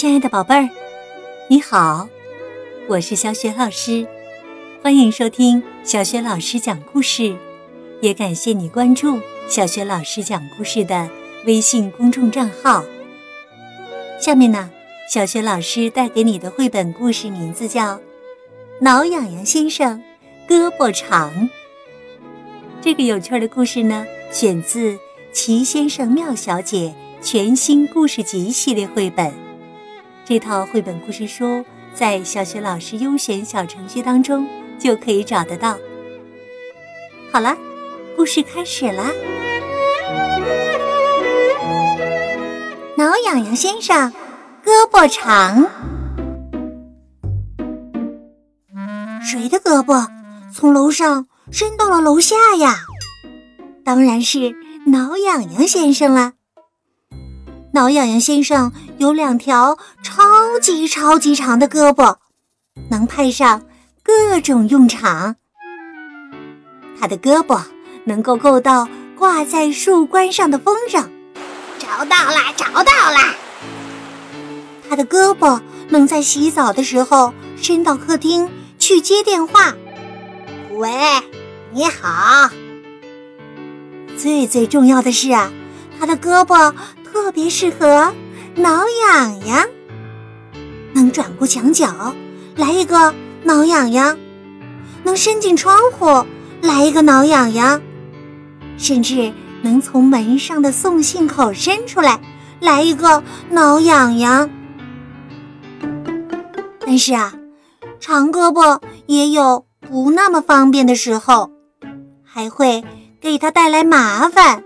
亲爱的宝贝儿，你好，我是小雪老师，欢迎收听小雪老师讲故事，也感谢你关注小雪老师讲故事的微信公众账号。下面呢，小雪老师带给你的绘本故事名字叫《挠痒痒先生胳膊长》。这个有趣的故事呢，选自《齐先生妙小姐》全新故事集系列绘本。这套绘本故事书在小雪老师优选小程序当中就可以找得到。好了，故事开始啦！挠痒痒先生胳膊长。谁的胳膊从楼上伸到了楼下呀？当然是挠痒痒先生了。挠痒痒先生有两条超级长的胳膊，能派上各种用场。他的胳膊能够够到挂在树冠上的风筝，找到了。他的胳膊能在洗澡的时候伸到客厅去接电话，喂，你好。最重要的是啊，他的胳膊特别适合挠痒痒，能转过墙角，来一个挠痒痒；能伸进窗户，来一个挠痒痒；甚至能从门上的送信口伸出来，来一个挠痒痒。但是啊，长胳膊也有不那么方便的时候，还会给他带来麻烦。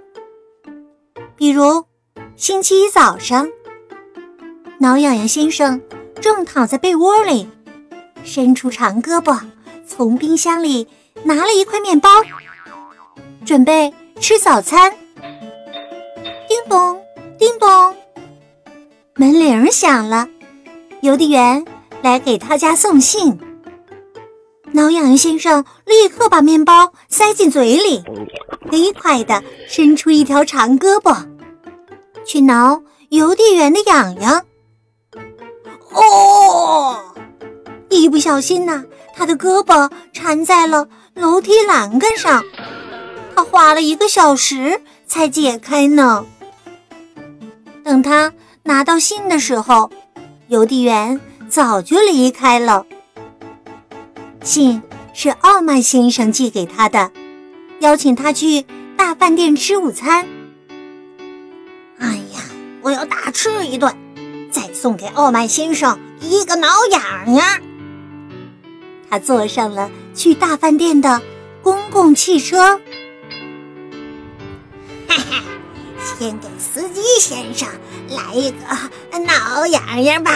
比如星期一早上，挠痒痒先生正躺在被窝里，伸出长胳膊，从冰箱里拿了一块面包，准备吃早餐。叮咚叮咚，门铃响了，邮递员来给他家送信。挠痒痒先生立刻把面包塞进嘴里，飞快地伸出一条长胳膊去挠邮递员的痒痒。哦，一不小心呢，他的胳膊缠在了楼梯栏杆上，他花了1个小时才解开呢。等他拿到信的时候，邮递员早就离开了。信是傲慢先生寄给他的，邀请他去大饭店吃午餐。哎呀，我要大吃一顿，再送给傲慢先生一个挠痒痒。他坐上了去大饭店的公共汽车。哈哈，先给司机先生来一个挠痒痒吧。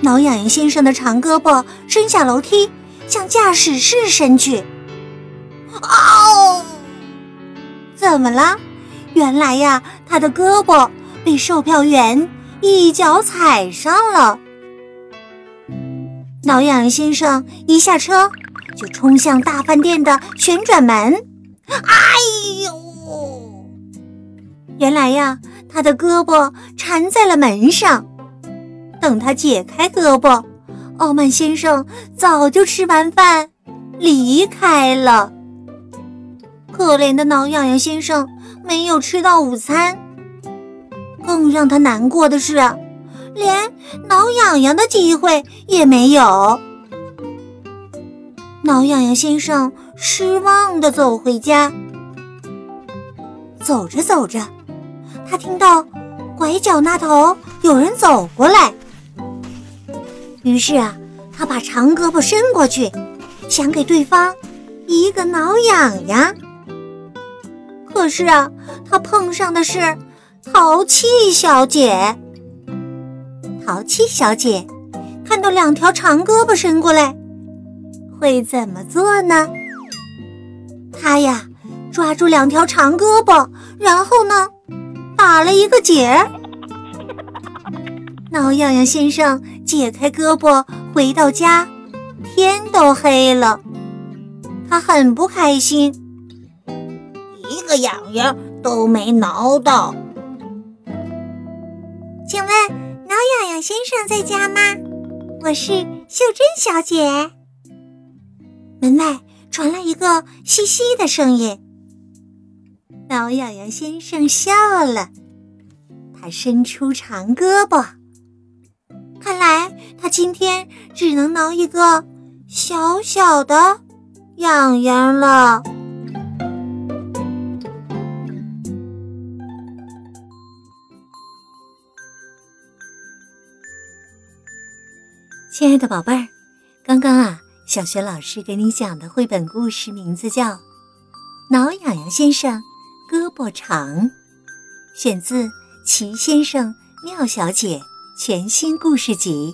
挠痒痒先生的长胳膊伸下楼梯，向驾驶室伸去。哦，怎么了？原来呀，他的胳膊被售票员一脚踩上了。挠痒痒先生一下车就冲向大饭店的旋转门。哎呦！原来呀，他的胳膊缠在了门上。等他解开胳膊，傲慢先生早就吃完饭离开了。可怜的挠痒痒先生没有吃到午餐，更让他难过的是，连挠痒痒的机会也没有。挠痒痒先生失望地走回家。走着，他听到拐角那头有人走过来，于是啊，他把长胳膊伸过去，想给对方一个挠痒痒。可是啊，他碰上的是淘气小姐。淘气小姐看到两条长胳膊伸过来，会怎么做呢？她呀，抓住两条长胳膊，然后呢，打了一个结。挠痒痒先生解开胳膊回到家，天都黑了，他很不开心，一个痒痒都没挠到。请问挠痒痒先生在家吗？我是秀珍小姐。门外传来一个嘻嘻的声音。挠痒痒先生笑了，他伸出长胳膊，看来他今天只能挠一个小小的痒痒了。亲爱的宝贝儿，刚刚啊，小学老师给你讲的绘本故事名字叫《挠痒痒先生胳膊长》，选自齐先生妙小姐全新故事集。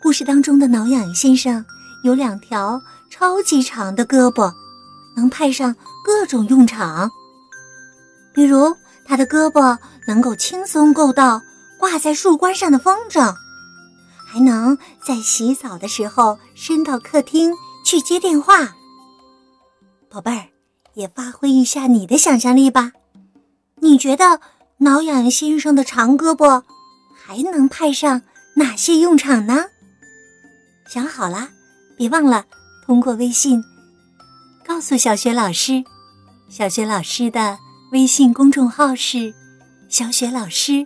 故事当中的挠痒痒先生有两条超级长的胳膊，能派上各种用场。比如他的胳膊能够轻松够到挂在树冠上的风筝，还能在洗澡的时候伸到客厅去接电话。宝贝儿，也发挥一下你的想象力吧，你觉得挠痒痒先生的长胳膊还能派上哪些用场呢？想好了，别忘了通过微信告诉小雪老师。小雪老师的微信公众号是小雪老师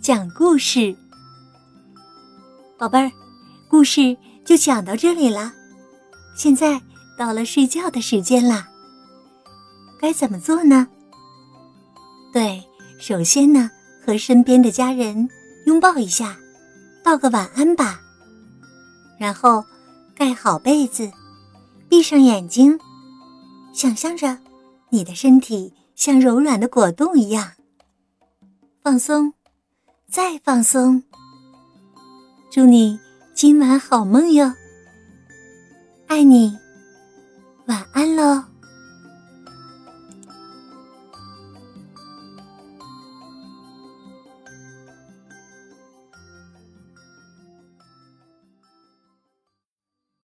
讲故事。宝贝儿，故事就讲到这里了，现在到了睡觉的时间了，该怎么做呢？对，首先呢，和身边的家人拥抱一下，道个晚安吧，然后盖好被子，闭上眼睛，想象着你的身体像柔软的果冻一样，放松，再放松。祝你今晚好梦哟，爱你。